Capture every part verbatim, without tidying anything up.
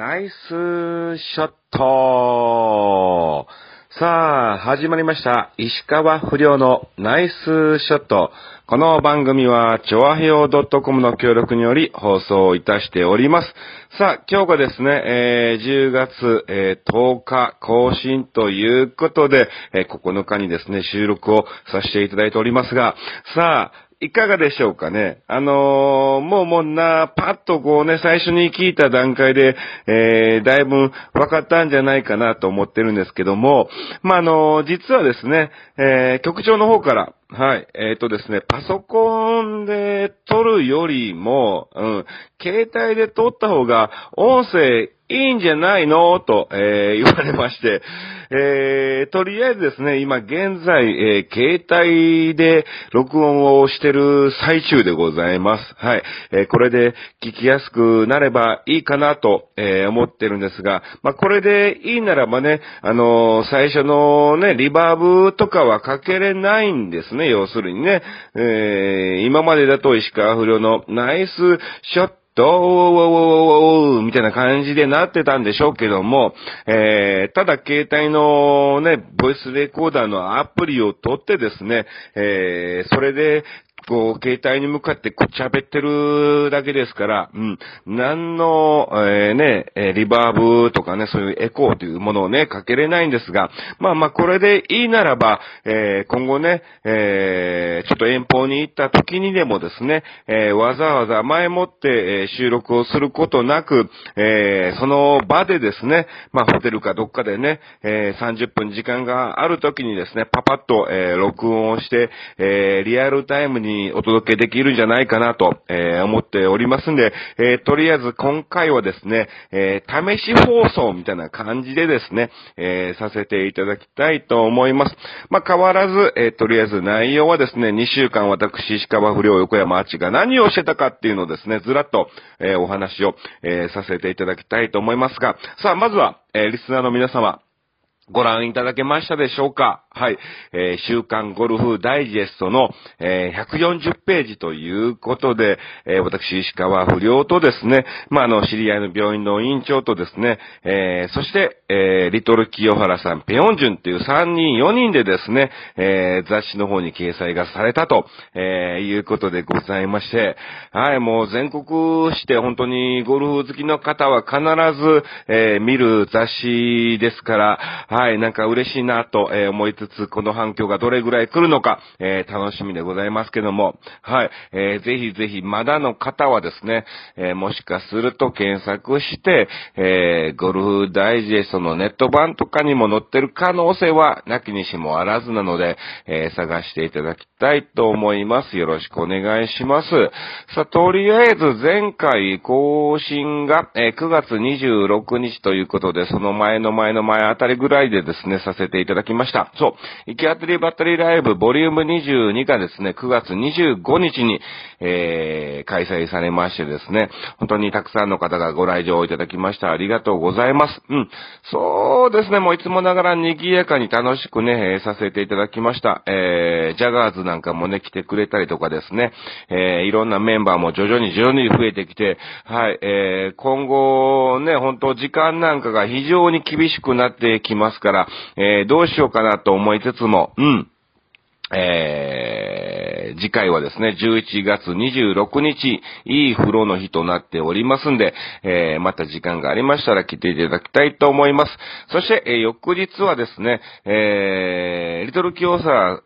ナイスショット。さあ始まりました、石川不良のナイスショット。この番組はちょあへよ .com の協力により放送いたしております。さあ今日がですね、えー、じゅうがつ、えー、とおか更新ということで、えー、ここのかにですね収録をさせていただいておりますが、さあいかがでしょうかね。あのー、もうもうな、パッとこうね、最初に聞いた段階で、えー、だいぶ分かったんじゃないかなと思ってるんですけども、まあ、あのー、実はですね、えー、局長の方から、はい、えっとですね、パソコンで撮るよりも、うん、携帯で撮った方が音声いいんじゃないのと、えー、言われまして、えー、とりあえずですね、今現在、えー、携帯で録音をしてる最中でございます。はい、えー、これで聞きやすくなればいいかなと、えー、思ってるんですが、まあ、これでいいならばね、あのー、最初のね、リバーブとかはかけれないんですね、要するにね。えー、今までだと石川不良のナイスショットどうおおみたいな感じでなってたんでしょうけども、えー、ただ携帯のねボイスレコーダーのアプリを取ってですね、えー、それでこう携帯に向かってこう喋ってるだけですから、うん、何の、えー、ねリバーブとかねそういうエコーというものをねかけれないんですが、まあまあこれでいいならば、えー、今後ね、えー、ちょっと遠方に行った時にでもですね、えー、わざわざ前もって収録をすることなく、えー、その場でですね、まあホテルかどっかでね、えー、さんじゅっぷん時間がある時にですねパパッと、えー、録音をして、えー、リアルタイムにお届けできるんじゃないかなと、えー、思っておりますんで、えー、とりあえず今回はですね、えー、試し放送みたいな感じでですね、えー、させていただきたいと思います。まあ、変わらず、えー、とりあえず内容はですね、にしゅうかん私石川不良横山あちが何をしてたかっていうのをですね、ずらっと、えー、お話を、えー、させていただきたいと思いますが、さあまずは、えー、リスナーの皆様ご覧いただけましたでしょうか。はい、えー、週刊ゴルフダイジェストの、えー、ひゃくよんじゅっページということで、えー、私石川不良とですね、まあ、あの知り合いの病院の院長とですね、えー、そして、えー、リトル清原さん、ペヨンジュンっていうさんにんよにんでですね、えー、雑誌の方に掲載がされたと、えー、いうことでございまして、はい、もう全国して本当にゴルフ好きの方は必ず、えー、見る雑誌ですから、はい、なんか嬉しいなと思いつつ、この反響がどれぐらい来るのか、えー、楽しみでございますけども、はい、えー、ぜひぜひまだの方はですね、えー、もしかすると検索して、えー、ゴルフダイジェストのネット版とかにも載ってる可能性はなきにしもあらずなので、えー、探していただきたいと思います。よろしくお願いします。さあ、とりあえず前回更新が、えー、くがつにじゅうろくにちということで、その前の前の前あたりぐらいでですねさせていただきました。そう、イケアテリバッテリーライブボリュームにじゅうにがですねくがつにじゅうごにちに、えー、開催されましてですね、本当にたくさんの方がご来場いただきました。ありがとうございます。うん、そうですね、もういつもながら賑やかに楽しくね、えー、させていただきました。えー、ジャガーズなんかもね来てくれたりとかですね、えー、いろんなメンバーも徐々に徐々に増えてきて、はい、えー、今後ね本当時間なんかが非常に厳しくなってきますから、えー、どうしようかなと思いつつも、うん、えー、次回はですね、じゅういちがつにじゅうろくにち、いい風呂の日となっておりますんで、えー、また時間がありましたら来ていただきたいと思います。そして、えー、翌日はですね、えー、リトル清原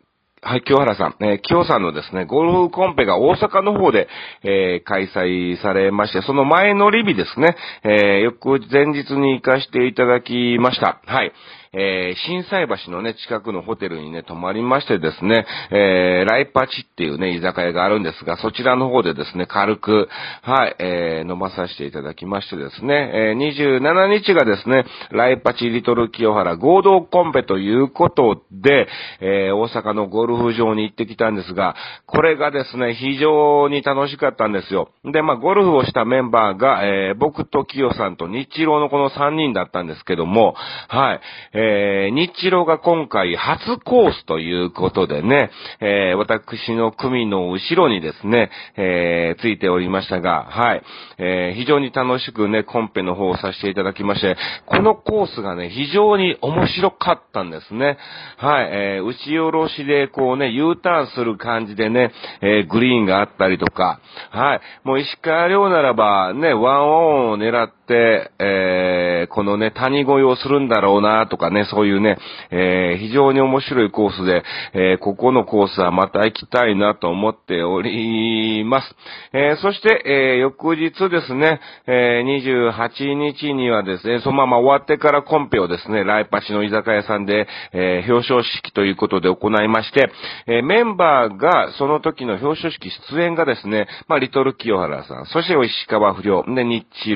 はい、清原さん、えー、清さんのですね、ゴルフコンペが大阪の方で、えー、開催されまして、その前のリビですね、えー、よく前日に行かせていただきました。はい。えー、心斎橋のね、近くのホテルにね、泊まりましてですね、えー、ライパチっていうね、居酒屋があるんですが、そちらの方でですね、軽く、はい、えー、飲まさせていただきましてですね、えー、にじゅうしちにちがですね、ライパチリトル清原合同コンペということで、えー、大阪のゴルフ場に行ってきたんですが、これがですね、非常に楽しかったんですよ。で、まあ、ゴルフをしたメンバーが、えー、僕と清さんと日郎のこのさんにんだったんですけども、はい、えーえー、日露が今回初コースということでね、えー、私の組の後ろにですね、えー、ついておりましたが、はい、えー、非常に楽しくね、コンペの方をさせていただきまして、このコースがね、非常に面白かったんですね。はい、えー、打ち下ろしでこうね、U ターンする感じでね、えー、グリーンがあったりとか、はい、もう石川遼ならばね、ワンオンを狙って、えー、このね、谷越えをするんだろうなとかね、そういうね、えー、非常に面白いコースで、えー、ここのコースはまた行きたいなと思っております。えー、そして、えー、翌日ですね、えー、にじゅうはちにちにはですね、そのまま終わってからコンペをですね、ライパチの居酒屋さんで、えー、表彰式ということで行いまして、えー、メンバーがその時の表彰式出演がですね、まあ、リトル清原さん、そして石川不良、で、日露、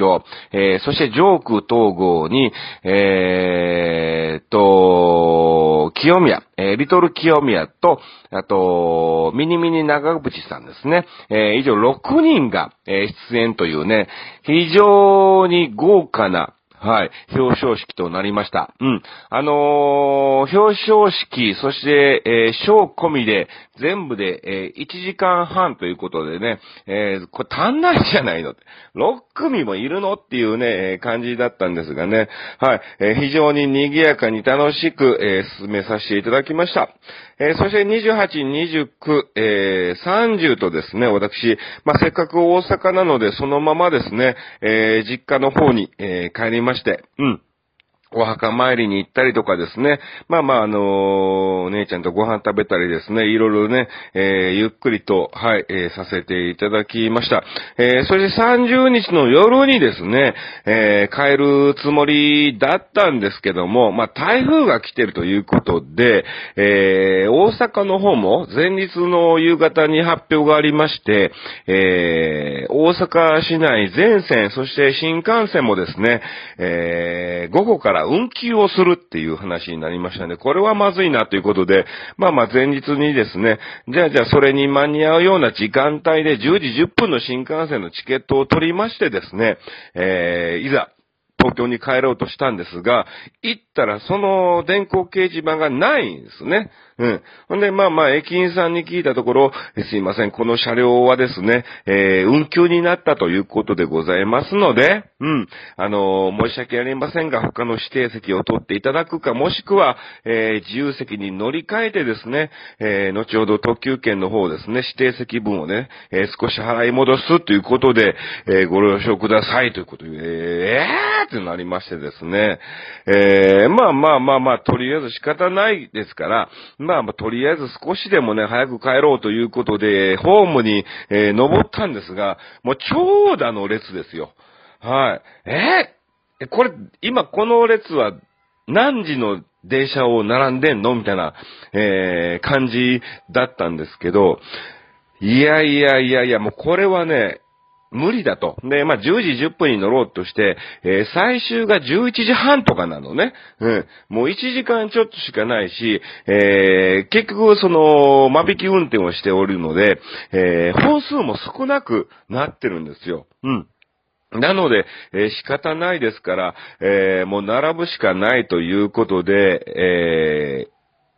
えー、そしてジョーク統合に、えー、と、清宮、えー、リトル清宮と、あと、ミニミニ長渕さんですね。えー、以上ろくにんが、えー、出演というね、非常に豪華な、はい、表彰式となりました。うん。あのー、表彰式、そして、えー、賞込みで、全部で、えー、いちじかんはんということでね、えー、これ足んないじゃないのって。ろっくみもいるのっていうね、感じだったんですがね。はい、えー、非常に賑やかに楽しく、えー、進めさせていただきました。えー、そしてにじゅうはち、にじゅうきゅう、えー、さんじゅうとですね、私、まあ、せっかく大阪なので、そのままですね、えー、実家の方に、えー、帰りました。まして、うん。お墓参りに行ったりとかですね。まあまあ、あのー、姉ちゃんとご飯食べたりですね。いろいろね、えー、ゆっくりと、はい、えー、させていただきました。えー、そしてさんじゅうにちの夜にですね、えー、帰るつもりだったんですけども、まあ、台風が来てるということで、えー、大阪の方も前日の夕方に発表がありまして、えー、大阪市内全線、そして新幹線もですね、えー、午後から運休をするっていう話になりましたので、これはまずいなということで、まあまあ前日にですね、じゃあじゃあそれに間に合うような時間帯でじゅうじじゅっぷんの新幹線のチケットを取りましてですね、えー、いざ東京に帰ろうとしたんですが、行ったらその電光掲示板がないんですね。うん。ほんで、まあまあ、駅員さんに聞いたところ、すいません、この車両はですね、えー、運休になったということでございますので、うん。あのー、申し訳ありませんが、他の指定席を取っていただくか、もしくは、えー、自由席に乗り換えてですね、えー、後ほど特急券の方ですね、指定席分をね、えー、少し払い戻すということで、えー、ご了承くださいということで、えー、えーってなりましてですね、えー、まあまあまあまあ、とりあえず仕方ないですから、まあ、まあ、とりあえず少しでもね、早く帰ろうということで、ホームに、えー、登ったんですが、もう長蛇の列ですよ。はい。えー、これ、今この列は何時の電車を並んでんのみたいな、えー、感じだったんですけど、いやいやいやいや、もうこれはね、無理だと。で、まあ、じゅうじじゅっぷんに乗ろうとして、えー、最終がじゅういちじはんとかなのね。うん。もういちじかんちょっとしかないし、えー、結局、その、間引き運転をしておるので、えー、本数も少なくなってるんですよ。うん。なので、えー、仕方ないですから、えー、もう並ぶしかないということで、えー、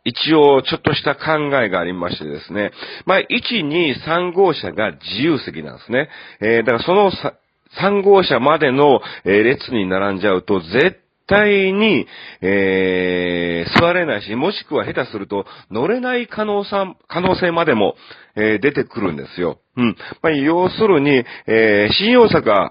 一応、ちょっとした考えがありましてですね。まあ、いち、に、さん号車が自由席なんですね。えー、だからそのさん号車までの、えー、列に並んじゃうと、絶対に、えー、座れないし、もしくは下手すると乗れない可能さ、可能性までも、えー、出てくるんですよ。うん。まあ、要するに、えー、新大阪、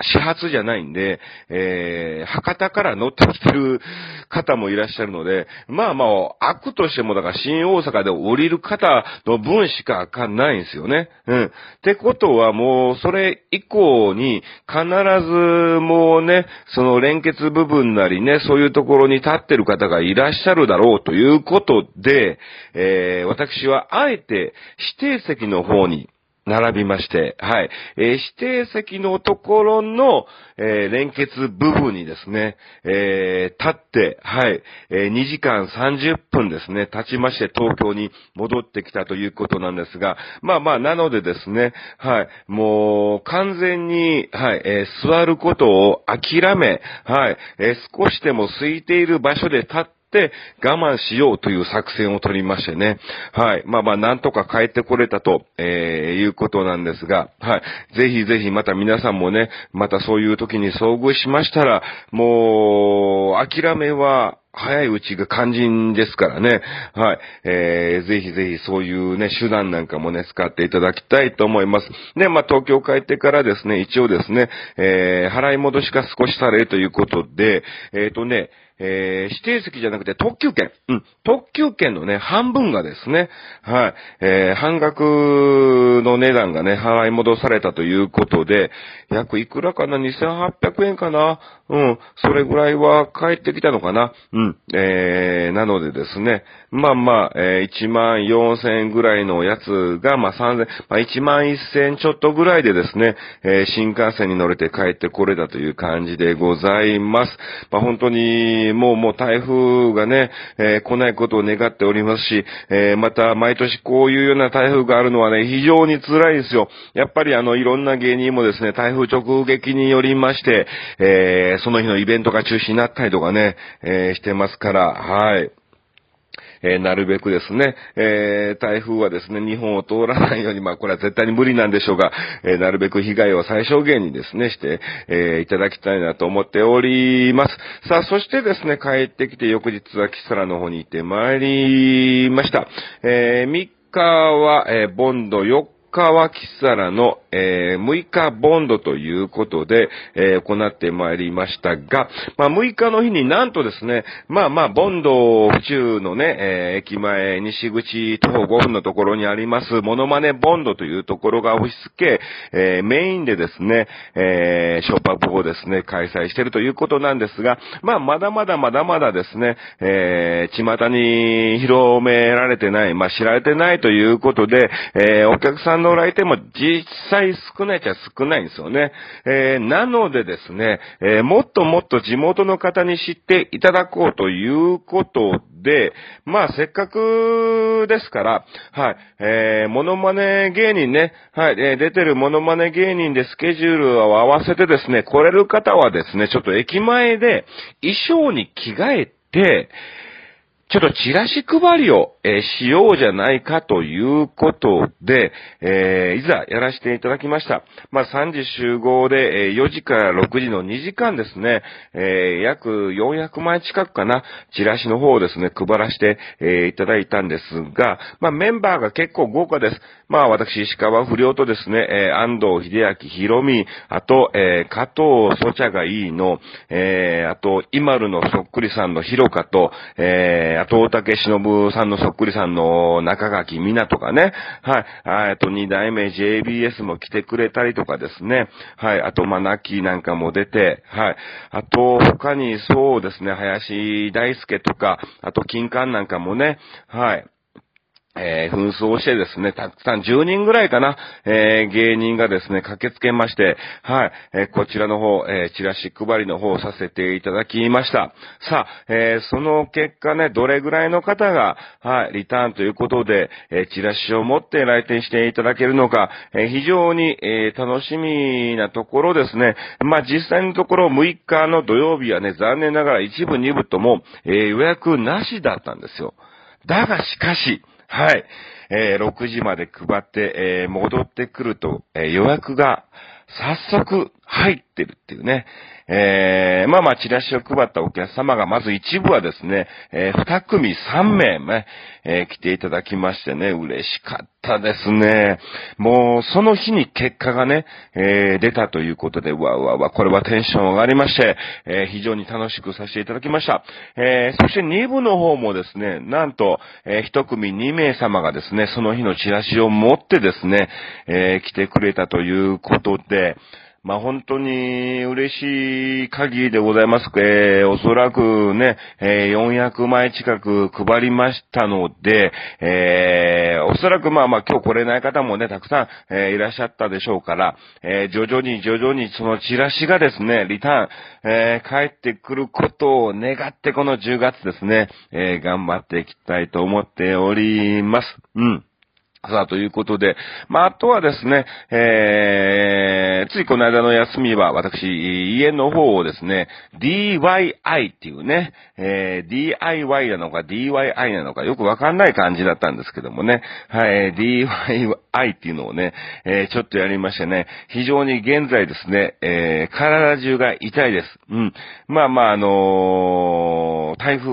始発じゃないんで、えー、博多から乗ってきてる方もいらっしゃるので、まあまあ、悪としてもだから新大阪で降りる方の分しかあかんないんですよね。うん。ってことはもう、それ以降に必ずもうね、その連結部分なりね、そういうところに立ってる方がいらっしゃるだろうということで、えー、私はあえて指定席の方に、並びまして、はい、えー、指定席のところの、えー、連結部分にですね、えー、立って、はい、えー、にじかんさんじゅっぷんですね、経ちまして東京に戻ってきたということなんですが、まあまあ、なのでですね、はい、もう完全に、はい、えー、座ることを諦め、はい、えー、少しでも空いている場所で立って、で我慢しようという作戦を取りましてね、はい、まあまあなんとか帰ってこれたと、えー、いうことなんですが、はい、ぜひぜひまた皆さんもね、またそういう時に遭遇しましたら、もう諦めは早いうちが肝心ですからね、はい、えー、ぜひぜひそういうね手段なんかもね使っていただきたいと思います。ね、まあ東京帰ってからですね、一応ですね、えー、払い戻しが少しされるということで、えっとね。えー、指定席じゃなくて特急券、うん、特急券のね半分がですね、はい、えー、半額の値段がね払い戻されたということで、約いくらかな、にせんはっぴゃくえんかな、うん、それぐらいは返ってきたのかな、うん、えー、なのでですね、まあまあ、えー、いちまんよんせんえんぐらいのやつがまあさんぜん、まあいちまんせんちょっとぐらいでですね、えー、新幹線に乗れて帰ってこれたという感じでございます。まあ本当に。もうもう台風がね、えー、来ないことを願っておりますし、えー、また毎年こういうような台風があるのはね、非常に辛いですよ。やっぱりあのいろんな芸人もですね、台風直撃によりまして、えー、その日のイベントが中止になったりとかね、えー、してますから、はい。えー、なるべくですね、えー、台風はですね、日本を通らないように、まあこれは絶対に無理なんでしょうが、えー、なるべく被害を最小限にですね、して、えー、いただきたいなと思っております。さあ、そしてですね、帰ってきて翌日はキサラの方に行ってまいりました。えー、みっかは、えー、ボンド、よっかはキサラの、えー、むいかボンドということで、えー、行ってまいりましたが、まあ、むいかの日になんとですね、まあまあ、ボンド府中のね、えー、駅前西口徒歩ごふんのところにあります、モノマネボンドというところが押し付け、えー、メインでですね、えー、ショーパブをですね、開催しているということなんですが、まあ、まだまだまだまだですね、えー、巷に広められてない、まあ、知られてないということで、えー、お客さんの来店も実際少ないっちゃ少ないんですよね。えー、なのでですね、えー、もっともっと地元の方に知っていただこうということで、まあせっかくですから、はい、えー、モノマネ芸人ね、はい、えー、出てるモノマネ芸人でスケジュールを合わせてですね、来れる方はですね、ちょっと駅前で衣装に着替えて、ちょっとチラシ配りを、えー、しようじゃないかということで、えー、いざやらせていただきました。まあ、さんじ集合で、えー、よじからろくじのにじかんですね、えー、約よんひゃくまい近くかな、チラシの方をですね、配らせて、えー、いただいたんですが、まあ、メンバーが結構豪華です。まあ、私、石川不良とですね、えー、安藤秀明、ひろみ、あと、えー、加藤そちゃがいいの、えー、あと、イマルのそっくりさんのひろかと、えーあと、大竹しのぶさんのそっくりさんの中垣みなとかね。はい。あと、二代目 ジェイビーエス も来てくれたりとかですね。はい。あと、まあ、ナッキーなんかも出て。はい。あと、他にそうですね、林大輔とか、あと、金冠なんかもね。はい。えー、紛争してですね、たくさんじゅうにんぐらいかな、えー、芸人がですね、駆けつけまして、はい、えー、こちらの方、えー、チラシ配りの方をさせていただきました。さあ、えー、その結果ね、どれぐらいの方が、はい、リターンということで、えー、チラシを持って来店していただけるのか、えー、非常に、えー、楽しみなところですね。まあ、実際のところむいかの土曜日はね、残念ながら一部二部とも、えー、予約なしだったんですよ。だがしかし、はい、えー、ろくじまで配って、えー、戻ってくると、えー、予約が早速入ってるっていうね。えー、まあまあチラシを配ったお客様がまず一部はですね、えー、二組三名ね、えー、来ていただきましてね、嬉しかったですね。もうその日に結果がね、えー、出たということで、わわわ、これはテンション上がりまして、えー、非常に楽しくさせていただきました。えー、そして二部の方もですね、なんと、えー、一組二名様がですね、その日のチラシを持ってですね、えー、来てくれたということで、まあ、本当に嬉しい限りでございます。えー、おそらくね、えー、よんひゃくまい近く配りましたので、えー、おそらくまあまあ今日来れない方もね、たくさん、えー、いらっしゃったでしょうから、えー、徐々に徐々にそのチラシがですね、リターン、えー、帰ってくることを願ってこのじゅうがつですね、えー、頑張っていきたいと思っております。うん。さあ、ということで、まあ、あとはですね、えー、ついこの間の休みは、私、家の方をですね、ディーアイワイ っていうね、えー、ディーアイワイ なのか ディーワイアイ なのか、よくわかんない感じだったんですけどもね、はい、ディーアイワイ っていうのをね、えー、ちょっとやりましてね、非常に現在ですね、えー、体中が痛いです。うん。まあまあ、あのー、台風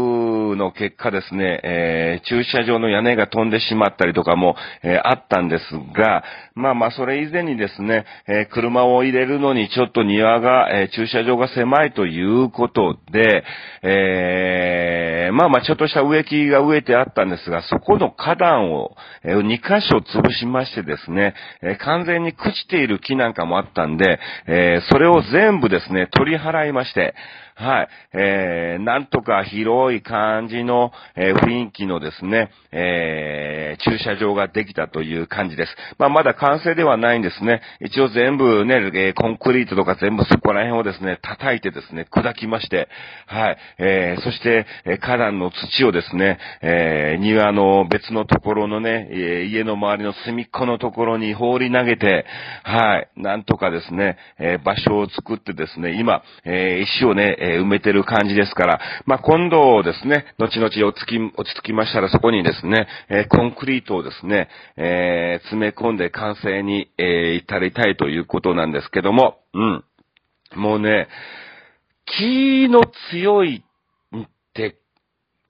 の結果ですね、えー、駐車場の屋根が飛んでしまったりとかも、えー、あったんですが、まあまあそれ以前にですね、えー、車を入れるのにちょっと庭が、えー、駐車場が狭いということで、えー、まあまあちょっとした植木が植えてあったんですが、そこの花壇を、えー、に箇所潰しましてですね、えー、完全に朽ちている木なんかもあったんで、えー、それを全部ですね、取り払いまして、はい、えー、なんとか広い感じの、えー、雰囲気のですね、えー、駐車場ができたという感じです。まあ、まだ完成ではないんですね。一応全部ね、えー、コンクリートとか全部そこら辺をですね、叩いてですね、砕きまして、はい、えー、そして、えー、花壇の土をですね、えー、庭の別のところのね、えー、家の周りの隅っこのところに放り投げて、はい、なんとかですね、えー、場所を作ってですね、今、えー、石をね、埋めてる感じですから、まあ、今度ですね、後々落ち着き、落ち着きましたらそこにですね、えー、コンクリートをですね、えー、詰め込んで完成に、えー、至りたいということなんですけども、うん。もうね、気の強いって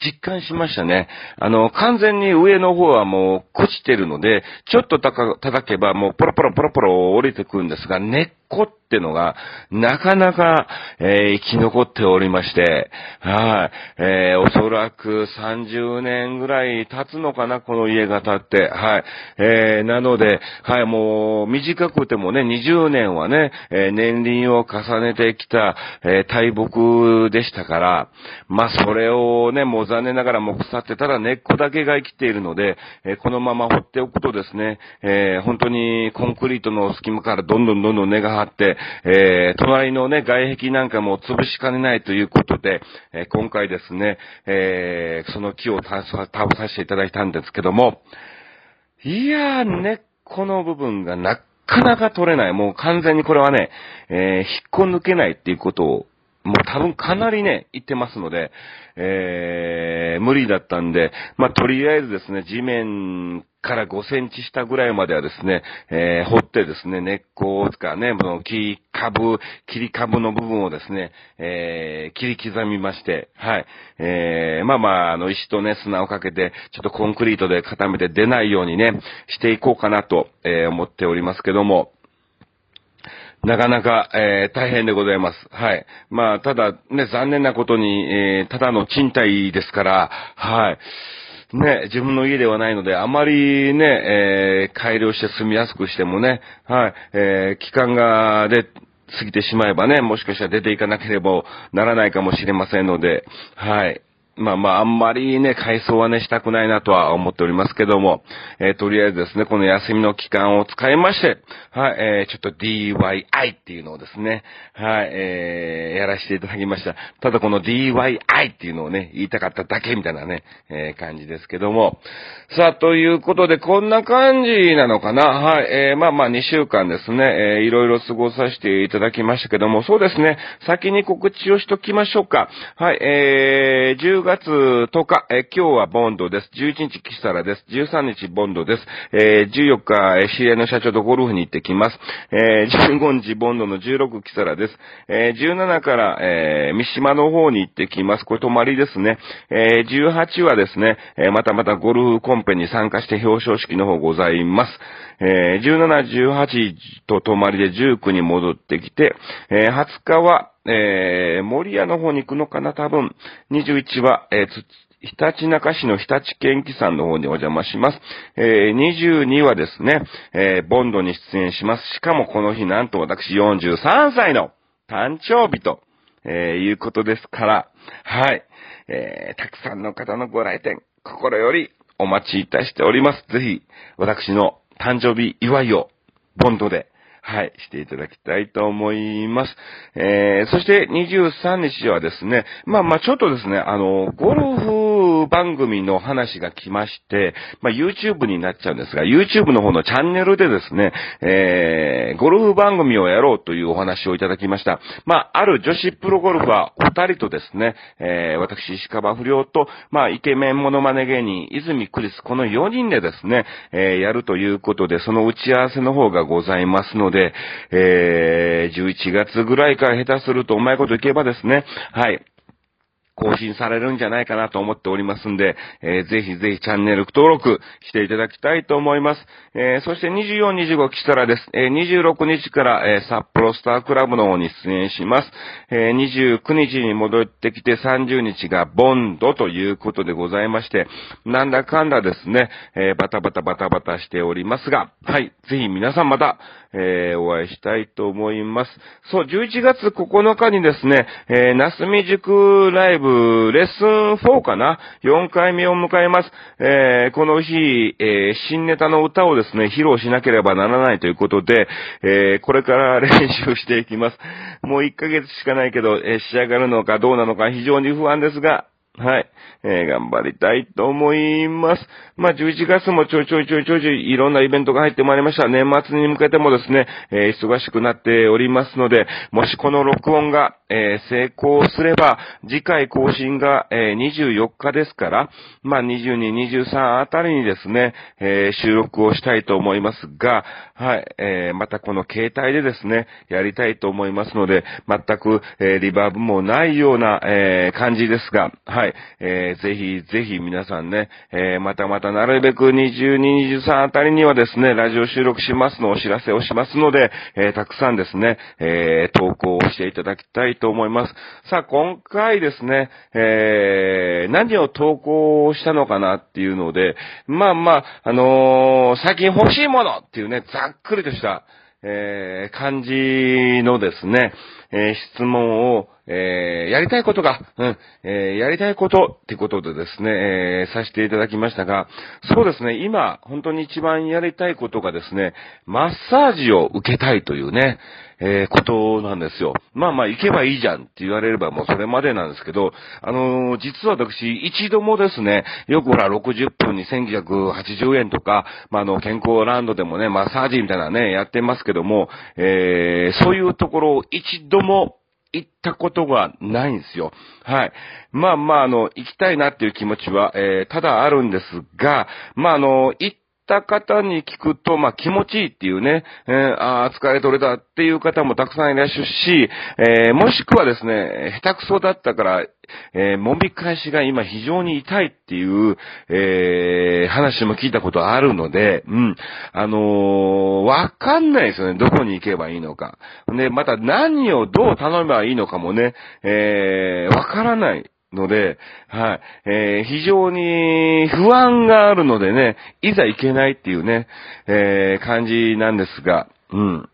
実感しましたね。あの、完全に上の方はもう朽ちてるので、ちょっとたか叩けばもうポロポロポロポロ降りてくるんですが、根っこってのがなかなか、えー、生き残っておりまして、はい、えー、おそらくさんじゅうねんぐらい経つのかな、この家が建って、はい、えー、なので、はい、もう短くてもね、にじゅうねんはね、えー、年輪を重ねてきた、えー、大木でしたから、まあ、それをね、もう残念ながらも腐ってただ根っこだけが生きているので、えー、このまま放っておくとですね、えー、本当にコンクリートの隙間からどんどんどんどん根が張って、えー、隣のね、外壁なんかも潰しかねないということで、えー、今回ですね、えー、その木を倒させていただいたんですけども、いやー、根っこの部分がなかなか取れない。もう完全にこれはね、えー、引っこ抜けないっていうことを、もう多分かなりね、言ってますので、えー、無理だったんで、まあ、とりあえずですね、地面からごセンチ下ぐらいまではですね、えー、掘ってですね、根っことかね、この木株、切り株の部分をですね、えー、切り刻みまして、はい、えー、まあまあ、あの、石とね、砂をかけて、ちょっとコンクリートで固めて出ないようにね、していこうかなと、えー、思っておりますけども、なかなか、えー、大変でございます。はい。まあ、ただ、ね、残念なことに、えー、ただの賃貸ですから、はい。ね、自分の家ではないので、あまりね、えー、改良して住みやすくしてもね、はい、えー、期間が、で、過ぎてしまえばね、もしかしたら出ていかなければならないかもしれませんので、はい。まあまあ、あんまりね、改装はね、したくないなとは思っておりますけども、えー、とりあえずですね、この休みの期間を使いまして、はい、えー、ちょっと ディーアイワイ っていうのをですね、はい、えー、やらせていただきました。ただこの ディーアイワイ っていうのをね、言いたかっただけみたいなね、えー、感じですけども。さあ、ということで、こんな感じなのかな。はい、えー、まあまあ、にしゅうかんですね、えー、いろいろ過ごさせていただきましたけども、そうですね、先に告知をしときましょうか。はい、えー、じゅうがつとおか、え今日はボンドです。じゅういちにちキサラです。じゅうさんにちボンドです。えー、じゅうよっか、えー、知り合いの社長とゴルフに行ってきます。えー、じゅうごにちボンドのじゅうろくキサラです。えー、じゅうしちから、えー、三島の方に行ってきます。これ泊まりですね。えー、じゅうはちはですね、えー、またまたゴルフコンペに参加して表彰式の方ございます。えー、じゅうしち、じゅうはちと泊まりでじゅうくに戻ってきて、えー、はつかは、えー、森屋の方に行くのかな、多分。にじゅういちは、えー、ひたちなか市の日立県機さんの方にお邪魔します。えー、にじゅうにはですね、えー、ボンドに出演します。しかもこの日なんと私よんじゅうさんさいの誕生日と、えー、いうことですから、はい、えー、たくさんの方のご来店、心よりお待ちいたしております。ぜひ、私の誕生日祝いをボンドで、はい、していただきたいと思います。えー、そしてにじゅうさんにちはですね、まあまあちょっとですね、あの、ゴルフ番組の話が来まして、まあ YouTube になっちゃうんですが、YouTube の方のチャンネルでですね、えー、ゴルフ番組をやろうというお話をいただきました。まあ、ある女子プロゴルファーふたりとですね、えー、私、石川不良と、まあ、イケメンモノマネ芸人、泉クリス、このよにんでですね、えー、やるということで、その打ち合わせの方がございますので、で、えー、じゅういちがつぐらいから下手するとうまいこといけばですね、はい、更新されるんじゃないかなと思っておりますんで、えー、ぜひぜひチャンネル登録していただきたいと思います。えー、そしてにじゅうよん、にじゅうご、キサラです。えー、にじゅうろくにちから、えー、札幌スタークラブの方に出演します。えー、にじゅうくにちに戻ってきてさんじゅうにちがボンドということでございまして、なんだかんだですね、えー、バタバタバタバタしておりますが、はい、ぜひ皆さんまた、えー、お会いしたいと思います。そう、じゅういちがつここのかにですね、えー、那須塾ライブレッスンよんかなよんかいめを迎えます。えー、この日、えー、新ネタの歌をですね、披露しなければならないということで、えー、これから練習していきます。もういっかげつしかないけど、えー、仕上がるのかどうなのか非常に不安ですが、はい、えー、頑張りたいと思います。まあ、じゅういちがつもちょいちょいちょいちょいいろんなイベントが入ってまいりました。年末に向けてもですね、えー、忙しくなっておりますので、もしこの録音が、えー、成功すれば、次回更新が、えー、にじゅうよっかですから、まあ、にじゅうに、にじゅうさんあたりにですね、えー、収録をしたいと思いますが、はい、えー、またこの携帯でですね、やりたいと思いますので、全く、えー、リバーブもないような、えー、感じですが、はいはい、えー、ぜひぜひ皆さんね、えー、またまたなるべくにじゅうに、にじゅうさんあたりにはですね、ラジオ収録しますのお知らせをしますので、えー、たくさんですね、えー、投稿をしていただきたいと思います。さあ、今回ですね、えー、何を投稿したのかなっていうので、まあまあ、あのー、最近欲しいものっていうね、ざっくりとした、えー、感じのですね、えー、質問を、えー、やりたいことが、うん、えー、やりたいことってことでですね、えー、させていただきましたが、そうですね、今、本当に一番やりたいことがですね、マッサージを受けたいというね、えー、ことなんですよ。まあまあ、行けばいいじゃんって言われればもうそれまでなんですけど、あのー、実は私、一度もですね、よくほら、ろくじゅっぷんにせんきゅうひゃくはちじゅうえんとか、まあ、あの、健康ランドでもね、マッサージみたいなね、やってますけども、えー、そういうところを一度も、行ったことがないんですよ。はい。まあまあ、あの、行きたいなっていう気持ちは、えー、ただあるんですが、まああの、行った方に聞くと、まあ気持ちいいっていうね、えー、あー疲れ取れたっていう方もたくさんいらっしゃるし、えー、もしくはですね、下手くそだったから、えー、揉み返しが今非常に痛いっていう、えー、話も聞いたことあるので、うん。あのー、わかんないですよね。どこに行けばいいのか。ね、また何をどう頼めばいいのかもね、えー、わからないので、はい。えー、非常に不安があるのでね、いざ行けないっていうね、えー、感じなんですが、うん。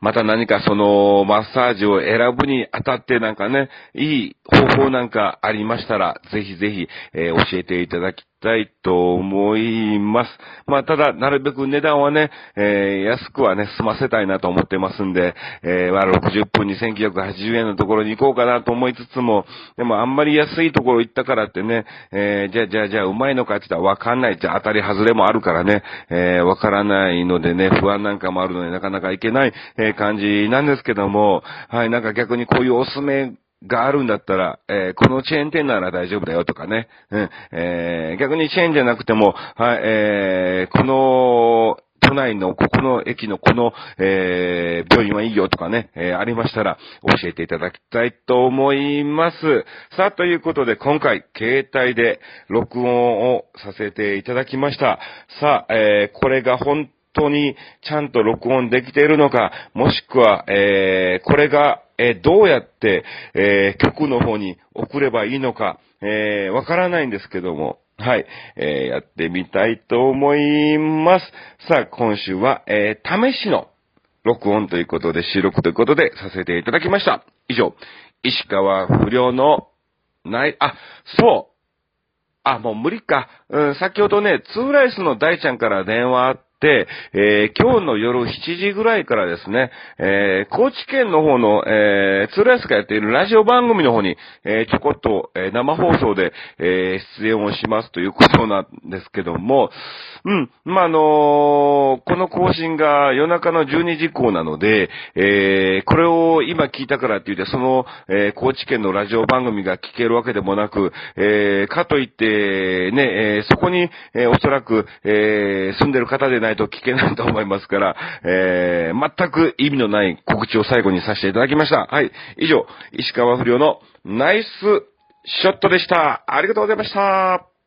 また何かそのマッサージを選ぶにあたってなんかね、いい方法なんかありましたら、ぜひぜひ、えー、教えていただきたいと思います。まあ、ただ、なるべく値段はね、えー、安くはね、済ませたいなと思ってますんで、えー、まあ、ろくじゅっぷんにせんきゅうひゃくはちじゅうえんのところに行こうかなと思いつつも、でもあんまり安いところ行ったからってね、えー、じゃあじゃあじゃあうまいのかって言ったらわかんない。じゃあ当たり外れもあるからね、えー、わからないのでね、不安なんかもあるのでなかなか行けない、えー、感じなんですけども、はい、なんか逆にこういうおすすめ、があるんだったら、えー、このチェーン店なら大丈夫だよとかね、うん、えー、逆にチェーンじゃなくても、はい、えー、この、都内のここの駅のこの、えー、病院はいいよとかね、えー、ありましたら教えていただきたいと思います。さあ、ということで今回携帯で録音をさせていただきました。さあ、えー、これが本当にちゃんと録音できているのか、もしくは、えー、これがえー、どうやって、えー、局の方に送ればいいのか、えー、わからないんですけども、はい、えー、やってみたいと思います。さあ、今週は、えー、試しの録音ということで、収録ということでさせていただきました。以上、石川不良のない、あ、そうあ、もう無理か。うん、先ほどね、ツーライスの大ちゃんから電話あって、えー、今日の夜しちじぐらいからですね、えー、高知県の方の、えー、ツーライスがやっているラジオ番組の方に、えー、ちょこっと、えー、生放送で、えー、出演をしますということなんですけども、うん、まあ、あのー、この更新が夜中のじゅうにじ以降なので、えー、これを今聞いたからって言って、その、えー、高知県のラジオ番組が聞けるわけでもなく、えー、かといって、えーねえー、そこに、えー、おそらく、えー、住んでる方でないと聞けないと思いますから、えー、全く意味のない告知を最後にさせていただきました。はい。以上、石川不良のナイスショットでした。ありがとうございました。